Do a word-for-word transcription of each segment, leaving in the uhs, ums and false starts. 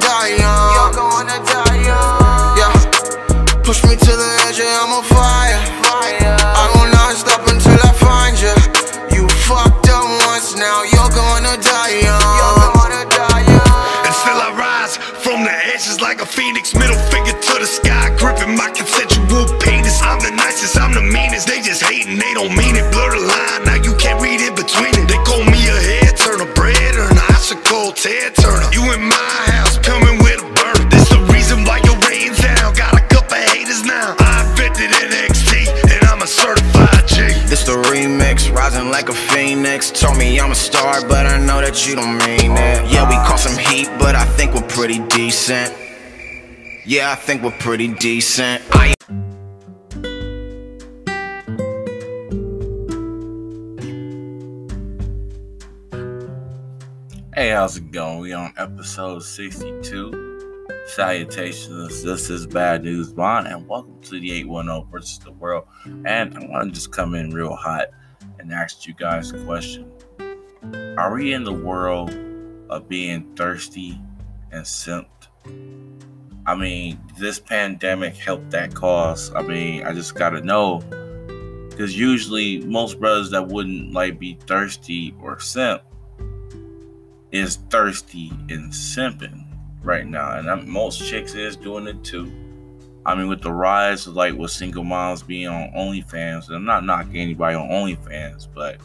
die young. You're gonna die young. Yeah. Push me to the edge and I'm on fire. I won't stop until I find you. You fucked up once, now you're gonna die young. You're gonna die young. And still I rise from the ashes like a phoenix. Middle finger to the sky, gripping my consensual penis. I'm the nicest, I'm the meanest. They just hating, they don't mean it. Blur the line, now you can't read it between it. They call me a head turner, bread or an icicle, Ted Turner. You in my house, coming with a burner. This the reason why you're rain down. Got a couple haters now. I invented N X T, and I'm a certified G. This the remix, rising like a phoenix. Told me I'm a star, but I know that you don't mean it. Yeah, we caught some heat, but I think we're pretty decent. Yeah, I think we're pretty decent. I Hey, how's it going? We on episode sixty-two. Salutations, this is Bad News Bond, and welcome to the eight one zero versus the world. And I want to just come in real hot and ask you guys a question. Are we in the world of being thirsty and simped? I mean, this pandemic helped that cause. I mean, I just gotta know, because usually most brothers that wouldn't like be thirsty or simp is thirsty and simping right now, and I'm, most chicks is doing it too. I mean, with the rise of like with single moms being on OnlyFans, and I'm not knocking anybody on OnlyFans, but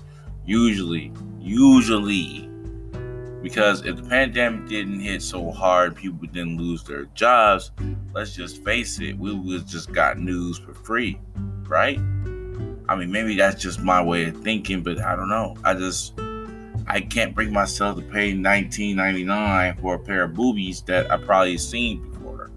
usually, usually, because if the pandemic didn't hit so hard, people didn't lose their jobs. Let's just face it, we would just got news for free, right? I mean, maybe that's just my way of thinking, but I don't know. I just. I can't bring myself to pay nineteen ninety-nine dollars for a pair of boobies that I probably seen before.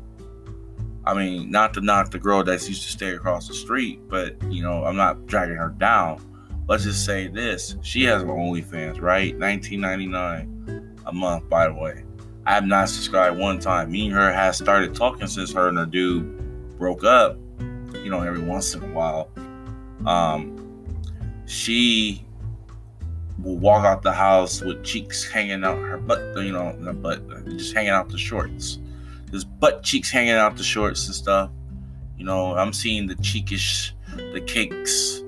I mean, not to knock the girl that used to stay across the street, but, you know, I'm not dragging her down. Let's just say this. She has her OnlyFans, right? nineteen ninety-nine dollars a month, by the way. I have not subscribed one time. Me and her has started talking since her and her dude broke up, you know, every once in a while. Um, she... will walk out the house with cheeks hanging out her butt, you know, not butt, just hanging out the shorts. Just butt cheeks hanging out the shorts and stuff. You know, I'm seeing the cheekish, the cakes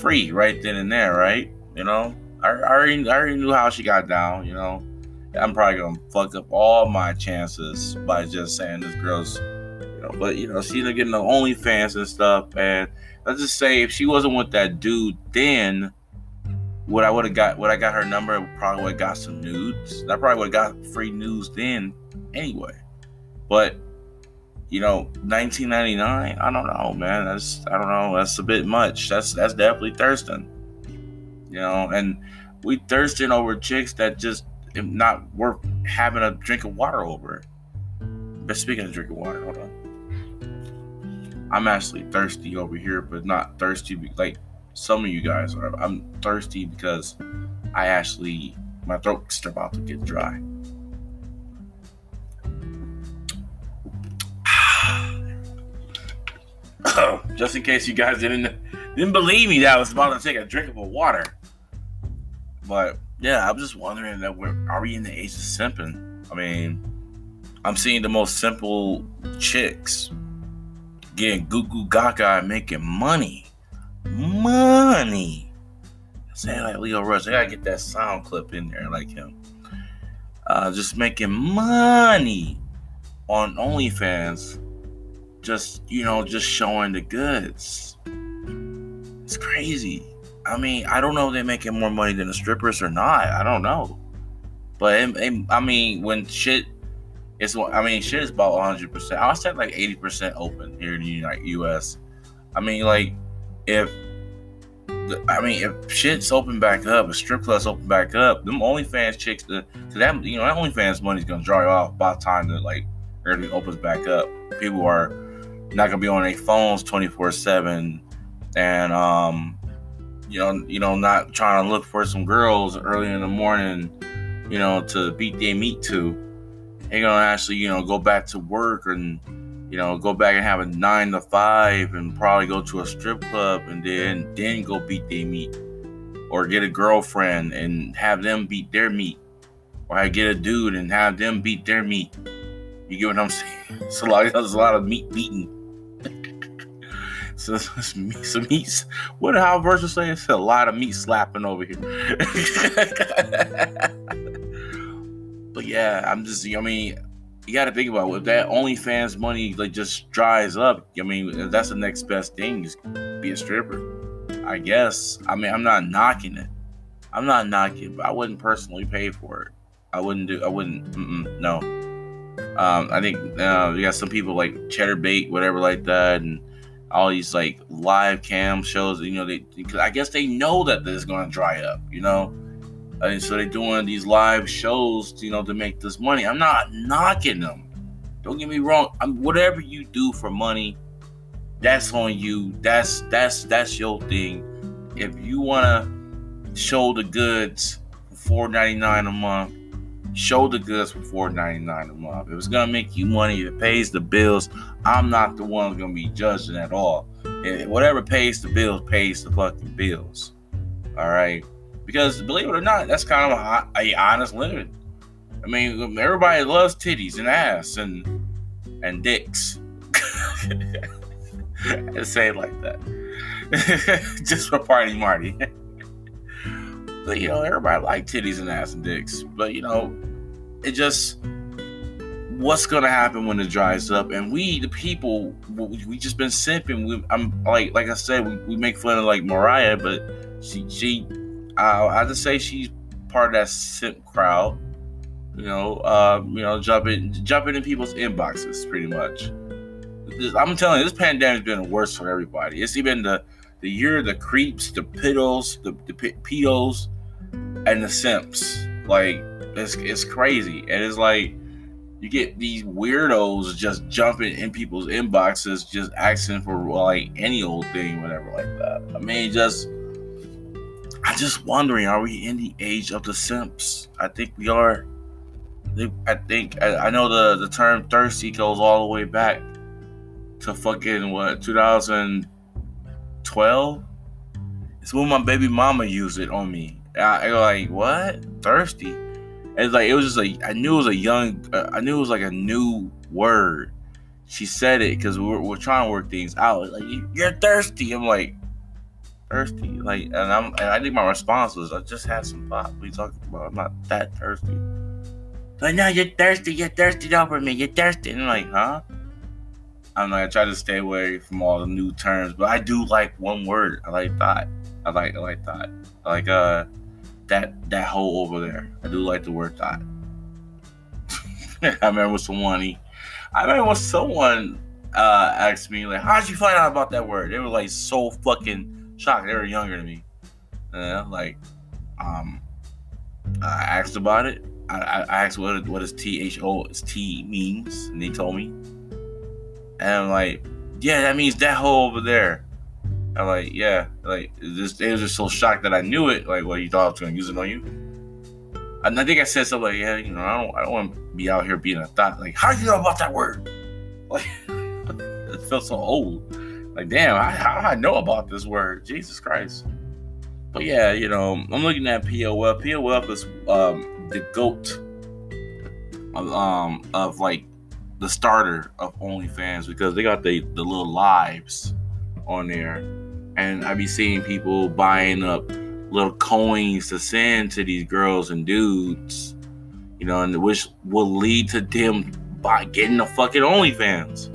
free right then and there, right? You know, I, I, already, I already knew how she got down, you know. I'm probably going to fuck up all my chances by just saying this girl's, you know, but, you know, she's getting the OnlyFans and stuff. And let's just say if she wasn't with that dude then, Would I would have got would I got her number, probably would have got some nudes. I probably would have got free nudes then anyway. But you know, nineteen ninety-nine, I don't know, man. That's I don't know, that's a bit much. That's that's definitely thirsting. You know, and we thirsting over chicks that just not worth having a drink of water over. But speaking of drinking water, hold on. I'm actually thirsty over here, but not thirsty like some of you guys are. I'm thirsty because I actually, my throat's about to get dry. Just in case you guys didn't didn't believe me that I was about to take a drink of water. But yeah, I'm just wondering that we're are we in the age of simping? I mean, I'm seeing the most simple chicks getting goo goo gaga and making money. Money. Saying like Leo Rush, I gotta get that sound clip in there like him. Uh, just making money on OnlyFans. Just, you know, just showing the goods. It's crazy. I mean, I don't know if they're making more money than the strippers or not. I don't know. But it, it, I mean, when shit is, I mean, shit is about one hundred percent. I was at like eighty percent open here in the United U S. I mean, like, If, I mean, if shit's open back up, if strip clubs open back up, them OnlyFans chicks, the, to that, you know, that OnlyFans money's going to dry off by the time that, like, everything opens back up. People are not going to be on their phones twenty-four seven and, um, you know, you know, not trying to look for some girls early in the morning, you know, to beat their meat to. They're going to actually, you know, go back to work and, you know, go back and have a nine to five and probably go to a strip club and then then go beat their meat, or get a girlfriend and have them beat their meat, or I get a dude and have them beat their meat. You get what I'm saying? It's a lot, there's a lot of meat beating. So some some meat. What did our verse say? It's a lot of meat slapping over here. But yeah, I'm just. I mean, you got to think about it. If that OnlyFans money like just dries up, I mean, that's the next best thing is be a stripper, I guess. I mean, I'm not knocking it. I'm not knocking, but I wouldn't personally pay for it. I wouldn't do. I wouldn't. Mm-mm, no. Um, I think uh, we got some people like Cheddar Bait, whatever, like that, and all these like live cam shows. You know, they. Cause I guess they know that this is going to dry up. You know. And so they're doing these live shows, you know, to make this money. I'm not knocking them. Don't get me wrong. I'm, whatever you do for money, that's on you. That's that's that's your thing. If you want to show the goods for four dollars and ninety-nine cents a month, show the goods for four dollars and ninety-nine cents a month. If it's gonna make you money, if it pays the bills, I'm not the one gonna be judging at all. If whatever pays the bills pays the fucking bills. All right. Because believe it or not, that's kind of a, a honest living. I mean, everybody loves titties and ass and and dicks. I say it like that, just for Party Marty. But you know, everybody likes titties and ass and dicks. But you know, it just what's gonna happen when it dries up? And we, the people, we, we just been simping. We, I'm like, like I said, we, we make fun of like Mariah, but she she. Uh, I just say she's part of that simp crowd, you know, uh, you know, jumping, jumping in people's inboxes, pretty much. This, I'm telling you, this pandemic's been the worst for everybody. It's even the, the year of the creeps, the piddles, the, the pedos, and the simps. Like, it's it's crazy, and it's like you get these weirdos just jumping in people's inboxes, just asking for like any old thing, whatever, like that. I mean, just. I'm just wondering, are we in the age of the simps? I think we are. I think, I, I know the, the term thirsty goes all the way back to fucking, what, two thousand twelve? It's when my baby mama used it on me. I, I go like, what? Thirsty? It's like, it was just like, I knew it was a young, uh, I knew it was like a new word. She said it because we we're, we're trying to work things out. It's like, you're thirsty. I'm like, thirsty, like, and I'm, and I think my response was, I just had some pop. What are you talking about? I'm not that thirsty. But no, you're thirsty. You're thirsty over me. You're thirsty. And I'm like, huh? I'm like, I try to stay away from all the new terms, but I do like one word. I like that. I like, I like that. I like uh, that that hole over there. I do like the word that. I remember someone. He, I remember when someone uh asked me like, how'd you find out about that word? They were like so fucking. Shocked, they were younger than me. Uh, like, um, I asked about it. I, I, I asked what what is T H O is T means, and they told me. And I'm like, yeah, that means that hole over there. I'm like, yeah, like this. They were just so shocked that I knew it. Like, well, you thought I was gonna use it on you? And I think I said something like, yeah, you know, I don't, I don't want to be out here being a thought. Like, how do you know about that word? Like, it felt so old. Like, damn, I, how do I know about this word? Jesus Christ. But yeah, you know, I'm looking at P O F. P O F is um, the goat of, um, of, like, the starter of OnlyFans because they got the, the little lives on there. And I be seeing people buying up little coins to send to these girls and dudes, you know, and which will lead to them by getting the fucking OnlyFans.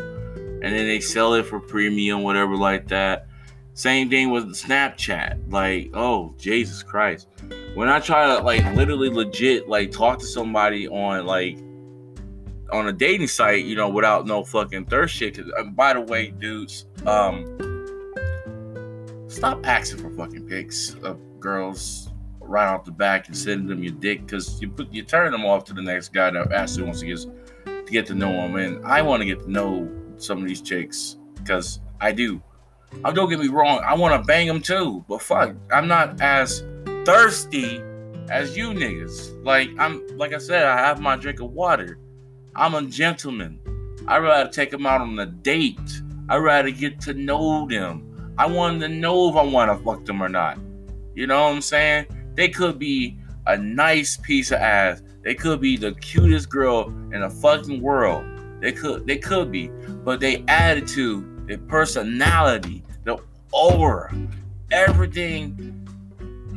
And then they sell it for premium, whatever, like that. Same thing with Snapchat. Like, oh, Jesus Christ. When I try to, like, literally legit, like, talk to somebody on, like, on a dating site, you know, without no fucking thirst shit. Cause, uh, by the way, dudes, um, stop asking for fucking pics of girls right off the back and sending them your dick. Because you, you turn them off to the next guy that actually wants to get, to get to know them. And I want to get to know some of these chicks because I do. I don't get me wrong, I want to bang them too, but fuck, I'm not as thirsty as you niggas. Like I'm, like I said, I have my drink of water. I'm a gentleman. I'd rather take them out on a date. I'd rather get to know them. I want to know if I want to fuck them or not. You know what I'm saying? They could be a nice piece of ass. They could be the cutest girl in the fucking world. They could, they could be, but their attitude, their personality, the aura, everything,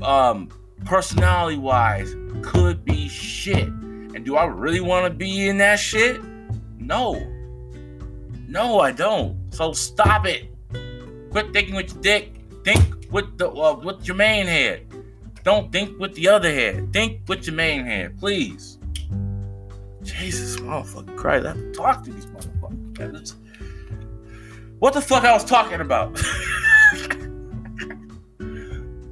um, personality-wise, could be shit. And do I really want to be in that shit? No. No, I don't. So stop it. Quit thinking with your dick. Think with the uh, with your main head. Don't think with the other head. Think with your main head, please. Jesus, motherfucking Christ. I have to talk to these motherfuckers. What the fuck I was talking about?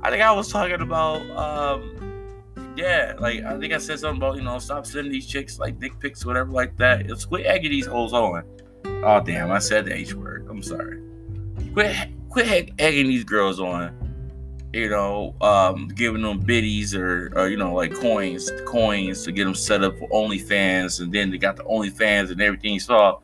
I think I was talking about, um, yeah, like, I think I said something about, you know, stop sending these chicks, like, dick pics, whatever, like that. It's quit egging these hoes on. Oh, damn, I said the H word. I'm sorry. Quit quit egging these girls on, you know, um, giving them biddies or, or, you know, like, coins, coins to get them set up for OnlyFans, and then they got the OnlyFans and everything, so,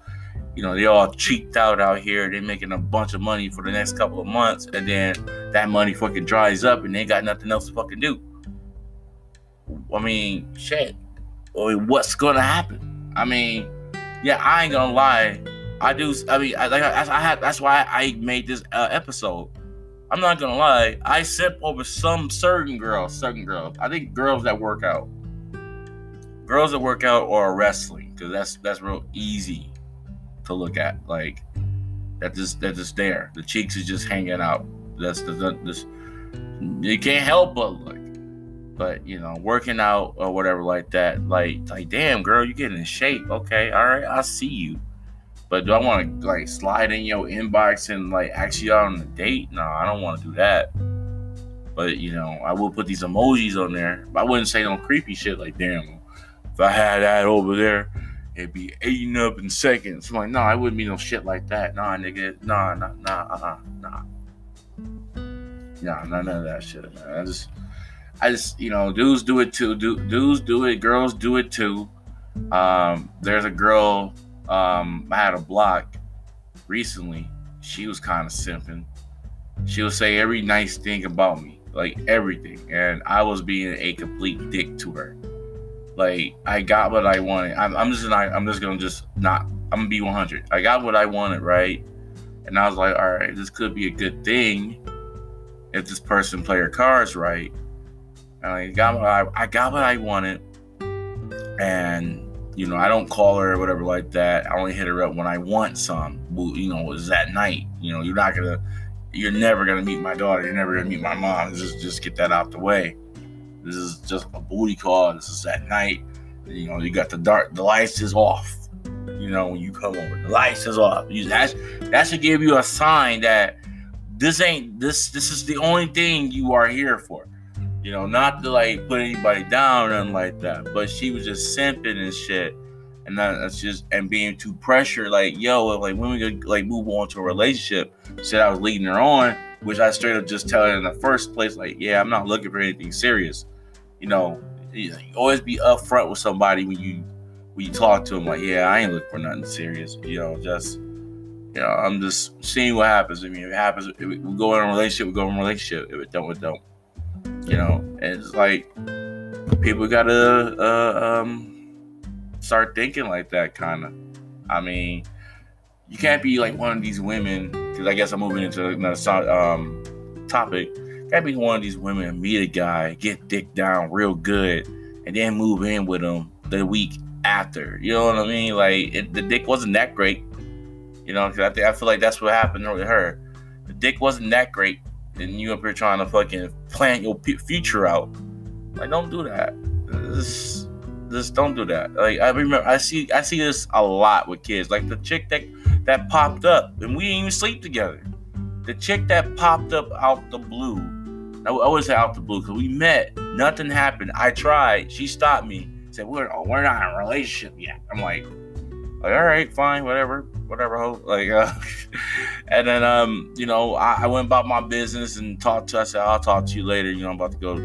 you know, they all cheeked out out here. They're making a bunch of money for the next couple of months, and then that money fucking dries up, and they got nothing else to fucking do. I mean, shit. I mean, what's gonna happen? I mean, yeah, I ain't gonna lie. I do. I mean, I, I, I have. That's why I made this uh, episode. I'm not gonna lie. I sip over some certain girls. Certain girls. I think girls that work out, girls that work out or wrestling, because that's that's real easy to look at. Like, that just that just there, the cheeks is just hanging out. That's the this you can't help but look. But you know, working out or whatever like that, like like damn girl, you getting in shape. Okay, all right, I see you. But do I want to like slide in your inbox and like ask you out on a date? No, I don't want to do that. But you know, I will put these emojis on there. I wouldn't say no creepy shit like damn. If I had that over there, it'd be eating up in seconds. I'm like, nah, I wouldn't be no shit like that. Nah, nigga. Nah, nah, nah, uh-uh, nah. Nah, none of that shit, man. I just, I just, you know, dudes do it too. Du- dudes do it. Girls do it too. Um, there's a girl, um, I had a block recently. She was kind of simping. She would say every nice thing about me, like everything. And I was being a complete dick to her. Like, I got what I wanted. I'm, I'm just not, I'm just gonna just not. I'm gonna be one hundred. I got what I wanted, right? And I was like, all right, this could be a good thing if this person play her cards right. And I got what I, I got what I wanted, and you know, I don't call her or whatever like that. I only hit her up when I want some. You know, it's that night. You know, you're not gonna, you're never gonna meet my daughter. You're never gonna meet my mom. Just, just get that out the way. This is just a booty call. This is at night. You know, you got the dark, the lights is off. You know, when you come over, the lights is off. You, that, that should give you a sign that this ain't, this, this is the only thing you are here for. You know, not to like put anybody down or nothing like that. But she was just simping and shit. And that's just, and being too pressured. Like, yo, like when we could like move on to a relationship, said I was leading her on, which I straight up just tell her in the first place, like, yeah, I'm not looking for anything serious. You know, you always be upfront with somebody when you when you talk to them. Like, yeah, I ain't looking for nothing serious. You know, just, you know, I'm just seeing what happens. I mean, if it happens, if we go in a relationship, we go in a relationship. If it don't, it don't. You know, and it's like people gotta uh, um, start thinking like that, kind of. I mean, you can't be like one of these women, because I guess I'm moving into another um, topic. That'd be one of these women, meet a guy, get dick down real good, and then move in with him the week after. You know what I mean? Like, it, the dick wasn't that great. You know, because I think I feel like that's what happened with her. The dick wasn't that great, and you up here trying to fucking plan your p- future out. Like, don't do that. Just, just don't do that. Like, I remember, I see, I see this a lot with kids. Like the chick that that popped up, and we didn't even sleep together. The chick that popped up out the blue. I always say out the blue, because we met. Nothing happened. I tried. She stopped me. Said, we're, oh, we're not in a relationship yet. I'm like, like all right, fine, whatever. Whatever, ho. Like, uh, and then, um, you know, I, I went about my business and talked to her. I said, I'll talk to you later. You know, I'm about to go,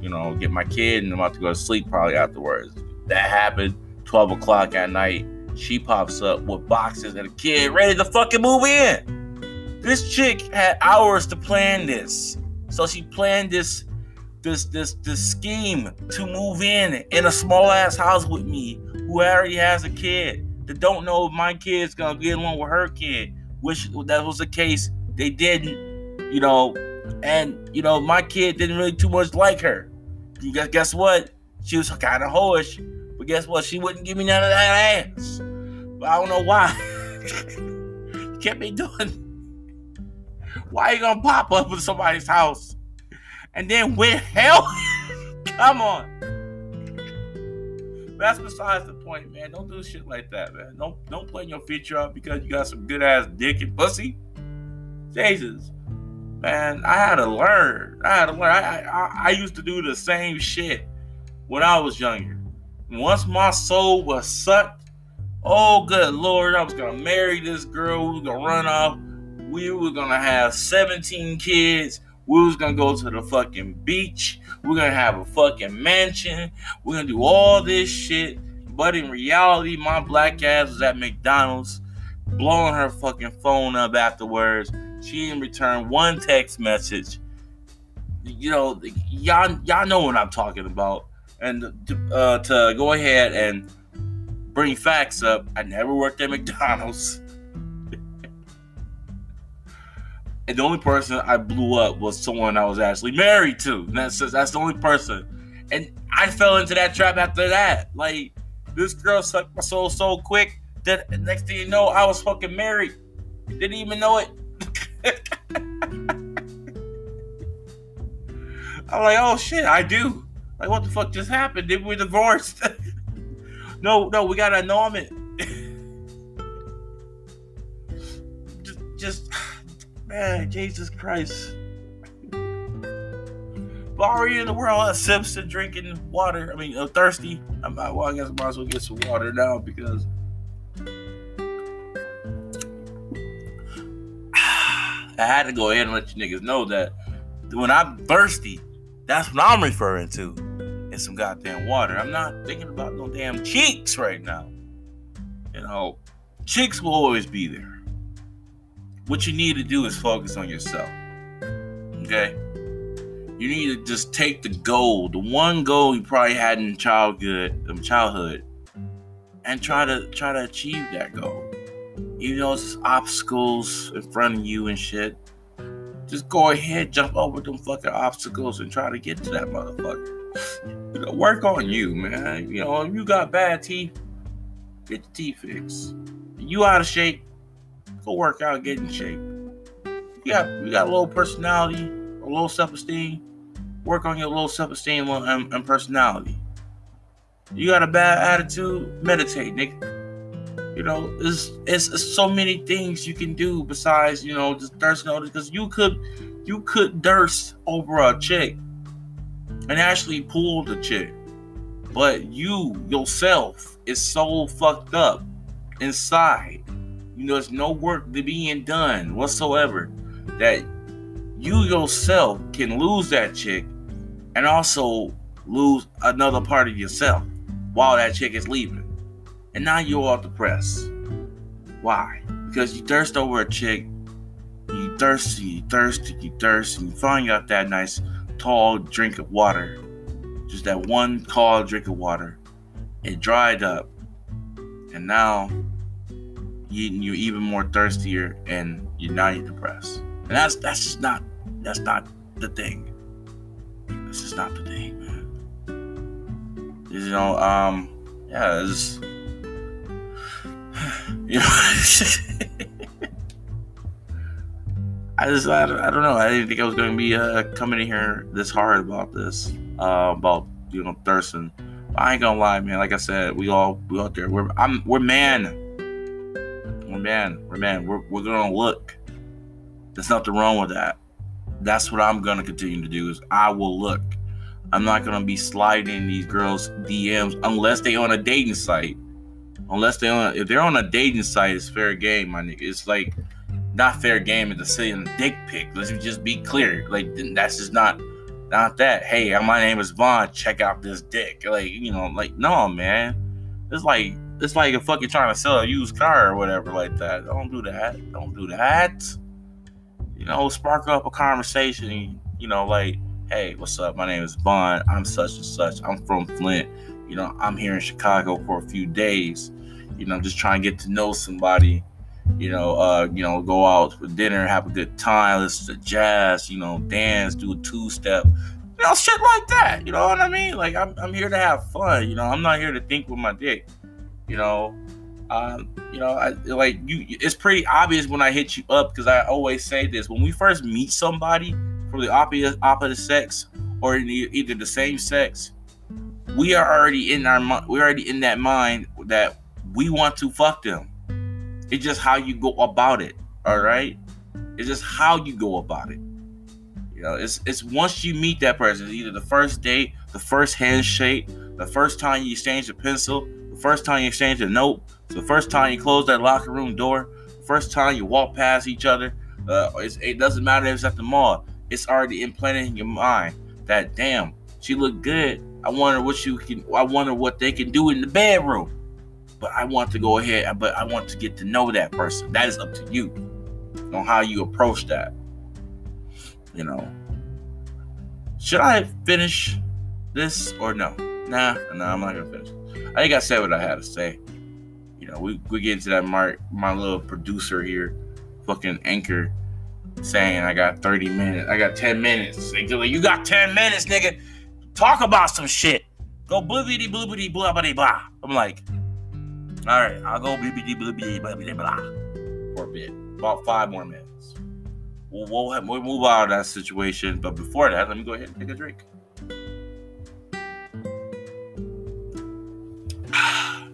you know, get my kid, and I'm about to go to sleep probably afterwards. That happened. twelve o'clock at night. She pops up with boxes and a kid ready to fucking move in. This chick had hours to plan this. So she planned this, this, this, this scheme to move in in a small ass house with me, who already has a kid. that don't know if my kid's gonna get along with her kid, which that was the case. They didn't, you know, and you know my kid didn't really too much like her. You guys, guess what? She was kind of hoish, but guess what? She wouldn't give me none of that ass. But I don't know why. You can't be doing. Why are you gonna pop up in somebody's house and then with help? Come on. That's besides the point, man. Don't do shit like that, man. Don't don't play your future up because you got some good ass dick and pussy. Jesus, man, I had to learn. I had to learn. I, I I used to do the same shit when I was younger. Once my soul was sucked, oh good Lord, I was gonna marry this girl. We was gonna run off. We were gonna have seventeen kids. We was gonna go to the fucking beach. We're gonna have a fucking mansion. We're gonna do all this shit. But in reality, my black ass was at McDonald's blowing her fucking phone up afterwards. She didn't return one text message. You know, y'all, y'all know what I'm talking about. And uh, to go ahead and bring facts up, I never worked at McDonald's. And the only person I blew up was someone I was actually married to. And that's, that's the only person. And I fell into that trap after that. Like, this girl sucked my soul so quick that next thing you know, I was fucking married. Didn't even know it. I'm like, oh shit, I do. Like, what the fuck just happened? Did we divorce? no, no, we got an annulment. just, just... Man, Jesus Christ. But already in the world, I'm Simpson drinking water. I mean, I'm thirsty. I'm not, well, I guess I might as well get some water now because I had to go ahead and let you niggas know that when I'm thirsty, that's what I'm referring to. It's some goddamn water. I'm not thinking about no damn cheeks right now. You know, cheeks will always be there. What you need to do is focus on yourself, okay? You need to just take the goal, the one goal you probably had in childhood, um, childhood, and try to try to achieve that goal. Even though it's obstacles in front of you and shit, just go ahead, jump over them fucking obstacles and try to get to that motherfucker. You know, work on you, man. You know, if you got bad teeth, get the teeth fixed. You out of shape, go work out, get in shape. You got, you got a little personality, a little self-esteem. Work on your low self-esteem and, and personality. You got a bad attitude, meditate, nigga. You know, it's, it's, it's so many things you can do besides, you know, just thirsting over, because you could, you could thirst over a chick and actually pull the chick. But you, yourself, is so fucked up inside. You know, there's no work to being done whatsoever that you yourself can lose that chick and also lose another part of yourself while that chick is leaving. And now you're all depressed. Why? Because you thirst over a chick, you thirst, you thirst, you thirst, and you finally got that nice tall drink of water. Just that one tall drink of water. It dried up. And now you're even more thirstier, and you're now you're depressed, and that's that's just not that's not the thing. That's just not the thing, man. You know, um, yeah, it's, you know, I just I don't, I don't know. I didn't think I was going to be uh, coming in here this hard about this, uh, about you know thirsting. But I ain't gonna lie, man. Like I said, we all we out there. We're I'm we're man. We're man, we're man, we're, we're gonna look. There's nothing wrong with that. That's what I'm gonna continue to do is I will look. I'm not gonna be sliding these girls' D Ms unless they on a dating site. Unless they on, if they're on a dating site, it's fair game, my nigga. It's like not fair game if they're sending a dick pic. Let's just be clear. Like that's just not, not that. Hey, my name is Vaughn. Check out this dick. Like you know, like no man. It's like. It's like a fucking trying to sell a used car or whatever like that. Don't do that. Don't do that. You know, spark up a conversation. You know, like, hey, what's up? My name is Vaughn. I'm such and such. I'm from Flint. You know, I'm here in Chicago for a few days. you know, just trying to get to know somebody, you know, uh, you know, go out for dinner, have a good time, listen to jazz, you know, dance, do a two-step, you know, shit like that, you know what I mean? Like, I'm I'm here to have fun, you know, I'm not here to think with my dick, you know, um, you know, I, like, you, it's pretty obvious when I hit you up, because I always say this, when we first meet somebody from the opposite, opposite sex, or in the, either the same sex, we are already in our we're already in that mind that we want to fuck them. It's just how you go about it, all right? It's just how you go about it. You know, it's it's once you meet that person, it's either the first date, the first handshake, the first time you exchange a pencil, the first time you exchange a note, the first time you close that locker room door, the first time you walk past each other. Uh, it's, it doesn't matter if it's at the mall. It's already implanted in your mind that, damn, she looked good. I wonder what you can. I wonder what they can do in the bedroom. But I want to go ahead. But I want to get to know that person. That is up to you on how you approach that. You know. Should I finish this or no? Nah, nah, I'm not gonna finish. I think I said what I had to say. You know, we we get into that. My my little producer here, fucking anchor, saying I got thirty minutes. I got ten minutes. They like, you got ten minutes, nigga. Talk about some shit. Go blibbity blibbity blah blah blah. I'm like, all right, I'll go blibbity blibbity blah blah blah for a bit, about five more minutes. We'll, we'll, we'll move out of that situation, but before that, let me go ahead and take a drink.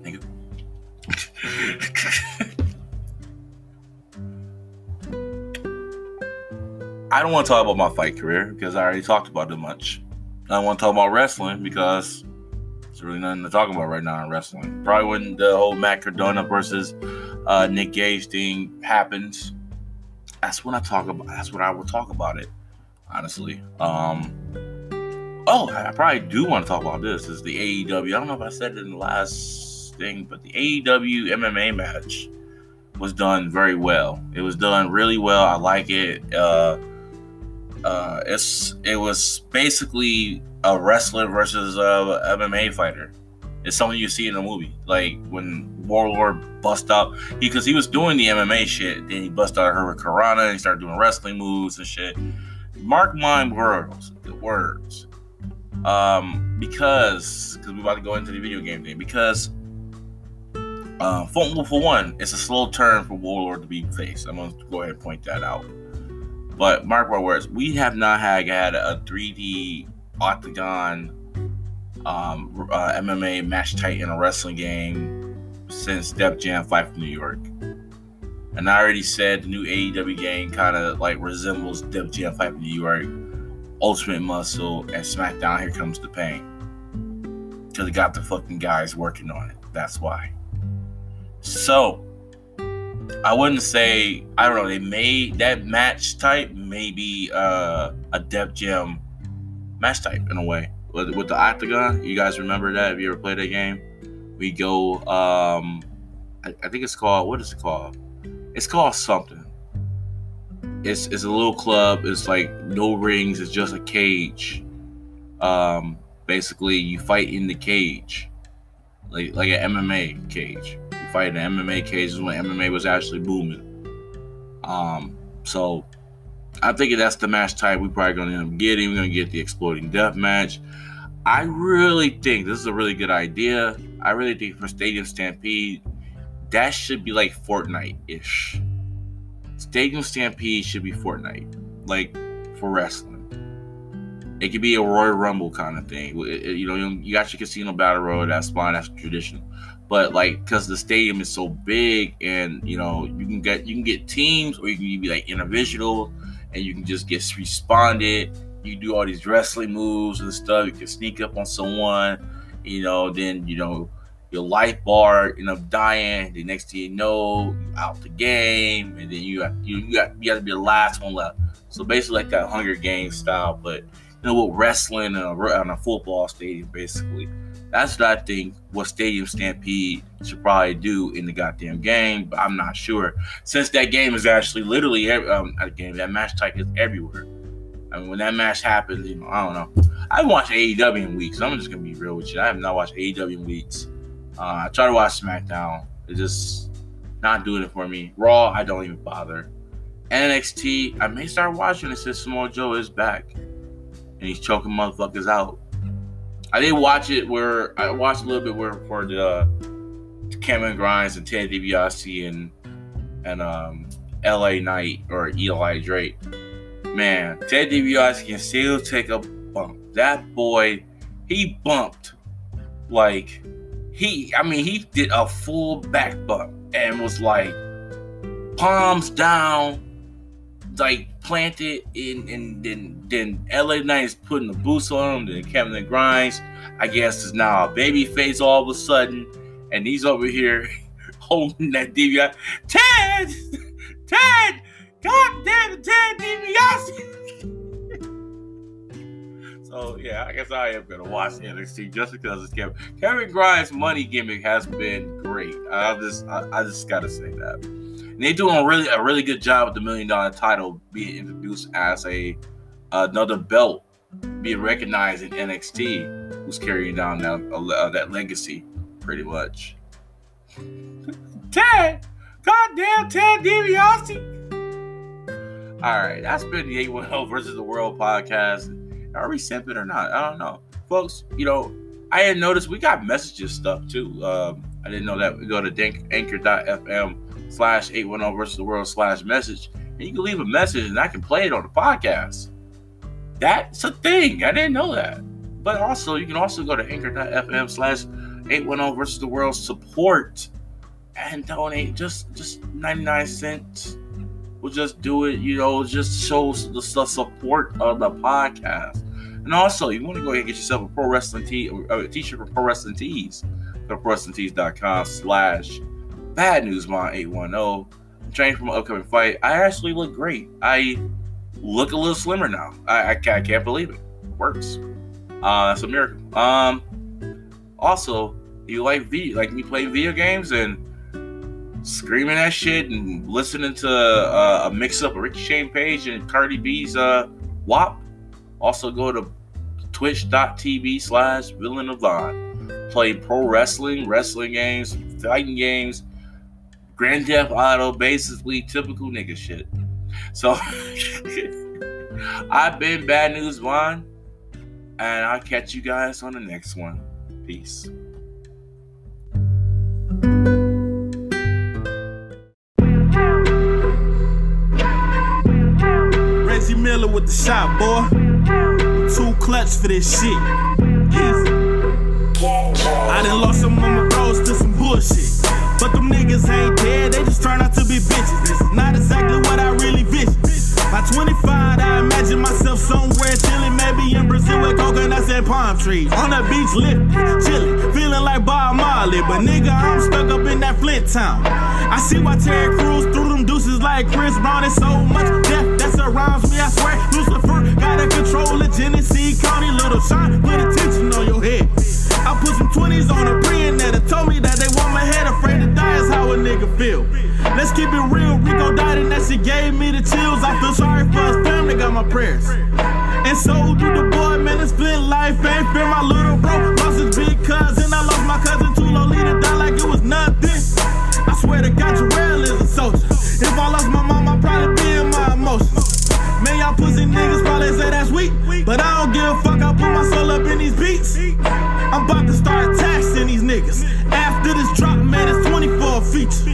Thank you. I don't want to talk about my fight career because I already talked about it much. I don't want to talk about wrestling because there's really nothing to talk about right now in wrestling. Probably when the whole Matt Cardona versus uh, Nick Gage thing happens, that's when I talk about. That's when I will talk about it, honestly. Um, oh, I probably do want to talk about this. It's the A E W. I don't know if I said it in the last thing, but the A E W M M A match was done very well. It was done really well. I like it. Uh, Uh, it's it was basically a wrestler versus a M M A fighter. It's something you see in a movie, like when Warlord bust out because he, he was doing the M M A shit. Then he bust out Hurricanrana and he started doing wrestling moves and shit. Mark my words, the words, um, because because we're about to go into the video game thing. Because uh, for, for one, it's a slow turn for Warlord to be face. I'm gonna go ahead and point that out. But mark my words, we have not had, had a three D octagon um, uh, M M A match tight in a wrestling game since Def Jam Fight from New York. And I already said the new A E W game kind of like resembles Def Jam Fight from New York, Ultimate Muscle, and SmackDown Here Comes the Pain. Because it got the fucking guys working on it. That's why. So I wouldn't say, I don't know, they made that match type maybe uh, a Def Jam match type in a way. With, with the octagon, you guys remember that? Have you ever played that game? We go, um, I, I think it's called, what is it called? It's called something. It's it's a little club. It's like no rings. It's just a cage. Um, basically, you fight in the cage, like like an M M A cage. Fighting the M M A cases when M M A was actually booming. Um, so I'm thinking that's the match type we're probably going to end up getting. We're going to get the Exploding Death Match. I really think this is a really good idea. I really think for Stadium Stampede, that should be like Fortnite-ish. Stadium Stampede should be Fortnite, like for wrestling. It could be a Royal Rumble kind of thing. It, it, you know, you got your Casino Battle Royal, that's fine, that's traditional. But like, cause the stadium is so big, and you know you can get you can get teams, or you can be like individual, and you can just get responded. You do all these wrestling moves and stuff. You can sneak up on someone, you know. Then you know your life bar end up dying. The next thing you know, you're out the game, and then you have, you you got you got to be the last one left. So basically like that Hunger Games style, but you know with wrestling on a, on a football stadium, basically. That's what I think what Stadium Stampede should probably do in the goddamn game, but I'm not sure. Since that game is actually literally um, a game, that match type is everywhere. I mean, when that match happens, you know, I don't know. I watch A E W in weeks. So I'm just going to be real with you. I have not watched A E W in weeks. Uh, I try to watch SmackDown. It's just not doing it for me. Raw, I don't even bother. N X T, I may start watching it since Samoa Joe is back and he's choking motherfuckers out. I did watch it where I watched a little bit where for the uh, Cameron Grimes and Ted DiBiase and and um, L A Knight or Eli Drake. Man, Ted DiBiase can still take a bump. That boy, he bumped like he. I mean, he did a full back bump and was like palms down, like planted in, and then then L A Knight is putting the boots on him. Then Cameron Grimes, I guess, is now a baby face all of a sudden, and he's over here holding that D V I. Ted, Ted, God damn it, Ted DiBiase. So yeah, I guess I am gonna watch N X T just because it's Kevin. Cameron Grimes' money gimmick has been great. I just I, I just gotta say that. And they're doing a really a really good job with the million dollar title being introduced as a another belt being recognized in N X T, who's carrying down that uh, that legacy pretty much. Ted, goddamn Ted DiBiase. All right, that's been the eight one zero versus the World podcast. Are we simping or not? I don't know, folks. You know, I didn't notice we got messages stuff too. Um, I didn't know that. We go to anchor dot f m. slash eight one zero versus the world slash message, and you can leave a message and I can play it on the podcast. That's a thing. I didn't know that. But also, you can also go to anchor dot f m slash eight one zero versus the world support and donate just just ninety-nine cents. We'll just do it, you know, just shows the support of the podcast. And also, you want to go ahead and get yourself a pro wrestling tee, a t-shirt for pro wrestling tees. Go to pro wrestling tees dot com slash Bad News Mon eight one zero. I'm training for my upcoming fight. I actually look great. I look a little slimmer now. I, I, I can't believe it. It works. Uh, it's a miracle. Um, also, you like video, like me playing video games and screaming that shit and listening to uh, a mix-up of Ricky Shane Page and Cardi B's uh, W A P? Also, go to twitch dot t v slash Villain of Vaughn. Play pro wrestling, wrestling games, fighting games, Grand Theft Auto, basically typical nigga shit. So, I've been Bad News Vaughn, and I'll catch you guys on the next one. Peace. Reggie Miller with the shot, boy. Too clutch for this shit. I done lost some of my bros to some bullshit. But them niggas ain't dead, they just turn out to be bitches. Not exactly what I really vision. By twenty-five, I imagine myself somewhere chilling, maybe in Brazil with coconuts and palm trees. On the beach lifting, chilling, feeling like Bob Marley. But nigga, I'm stuck up in that Flint town. I see why Terry Crews threw them deuces like Chris Brown. It's so much death that surrounds me, I swear. Lucifer gotta control the Genesee County. Little Sean, put attention on your head. I put some twenties on a pre and that told me that they want my head. Afraid to die is how a nigga feel. Let's keep it real, Rico died and that shit gave me the chills. I feel sorry for his family, got my prayers. And so do the boy, man, it's split life. Ain't fear my little bro, lost his big cousin. I lost my cousin to Lolita, died like it was nothing. I swear to God, Jarrell is a soldier. If I lost my mom, I'd probably be in my emotions. Man, y'all pussy niggas probably say that's weak, but I don't give a fuck, I put my soul up in these beats. I'm about to start taxing these niggas. After this drop, man, it's twenty-four features.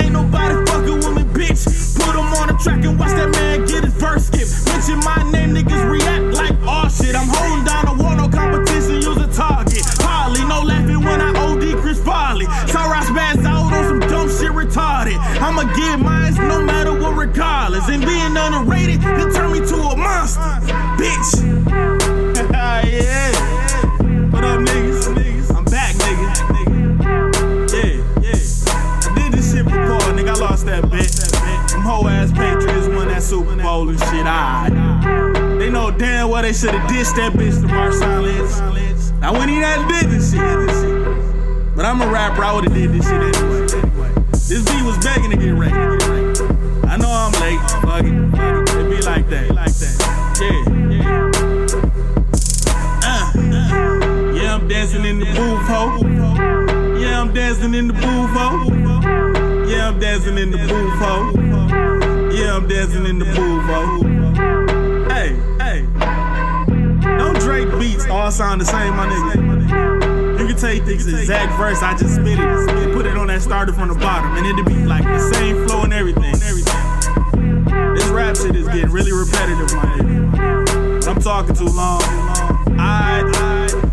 Ain't nobody fucking with me, bitch. Put them on the track and watch that man get his verse skip. Mention my name, niggas react like all shit. I'm holding down the wall, no competition, use a target. Polly, no laughing when I O D Chris Farley. Sorry I spazzed out on some dumb shit, retarded. I'ma get mine no matter what, regardless. And being underrated, it turned me to a monster, bitch. Yeah. What up, niggas? I'm back, nigga. Yeah, yeah. I did this shit before, nigga. I lost that bet. Them whole ass Patriots won that Super Bowl and shit. Alright. They know damn well they should have dissed that bitch to Marshawn Lynch. I wouldn't even have did this shit. But I'm a rapper. I would have did this shit anyway. This beat was begging to get wrecked. I know I'm late, fuck it, it be like that, like that, yeah, yeah. Uh, uh, yeah, I'm dancing in the booth, ho. Yeah, I'm dancing in the booth, ho. dancing in the booth, ho. Yeah, I'm dancing in the booth, ho. Hey, hey. Don't Drake beats all sound the same, my nigga. You can take this exact verse I just spit it and put it on that starter from the bottom, and it'll be like the same flow and everything. This rap shit is getting really repetitive, my nigga. I'm talking too long. I, I.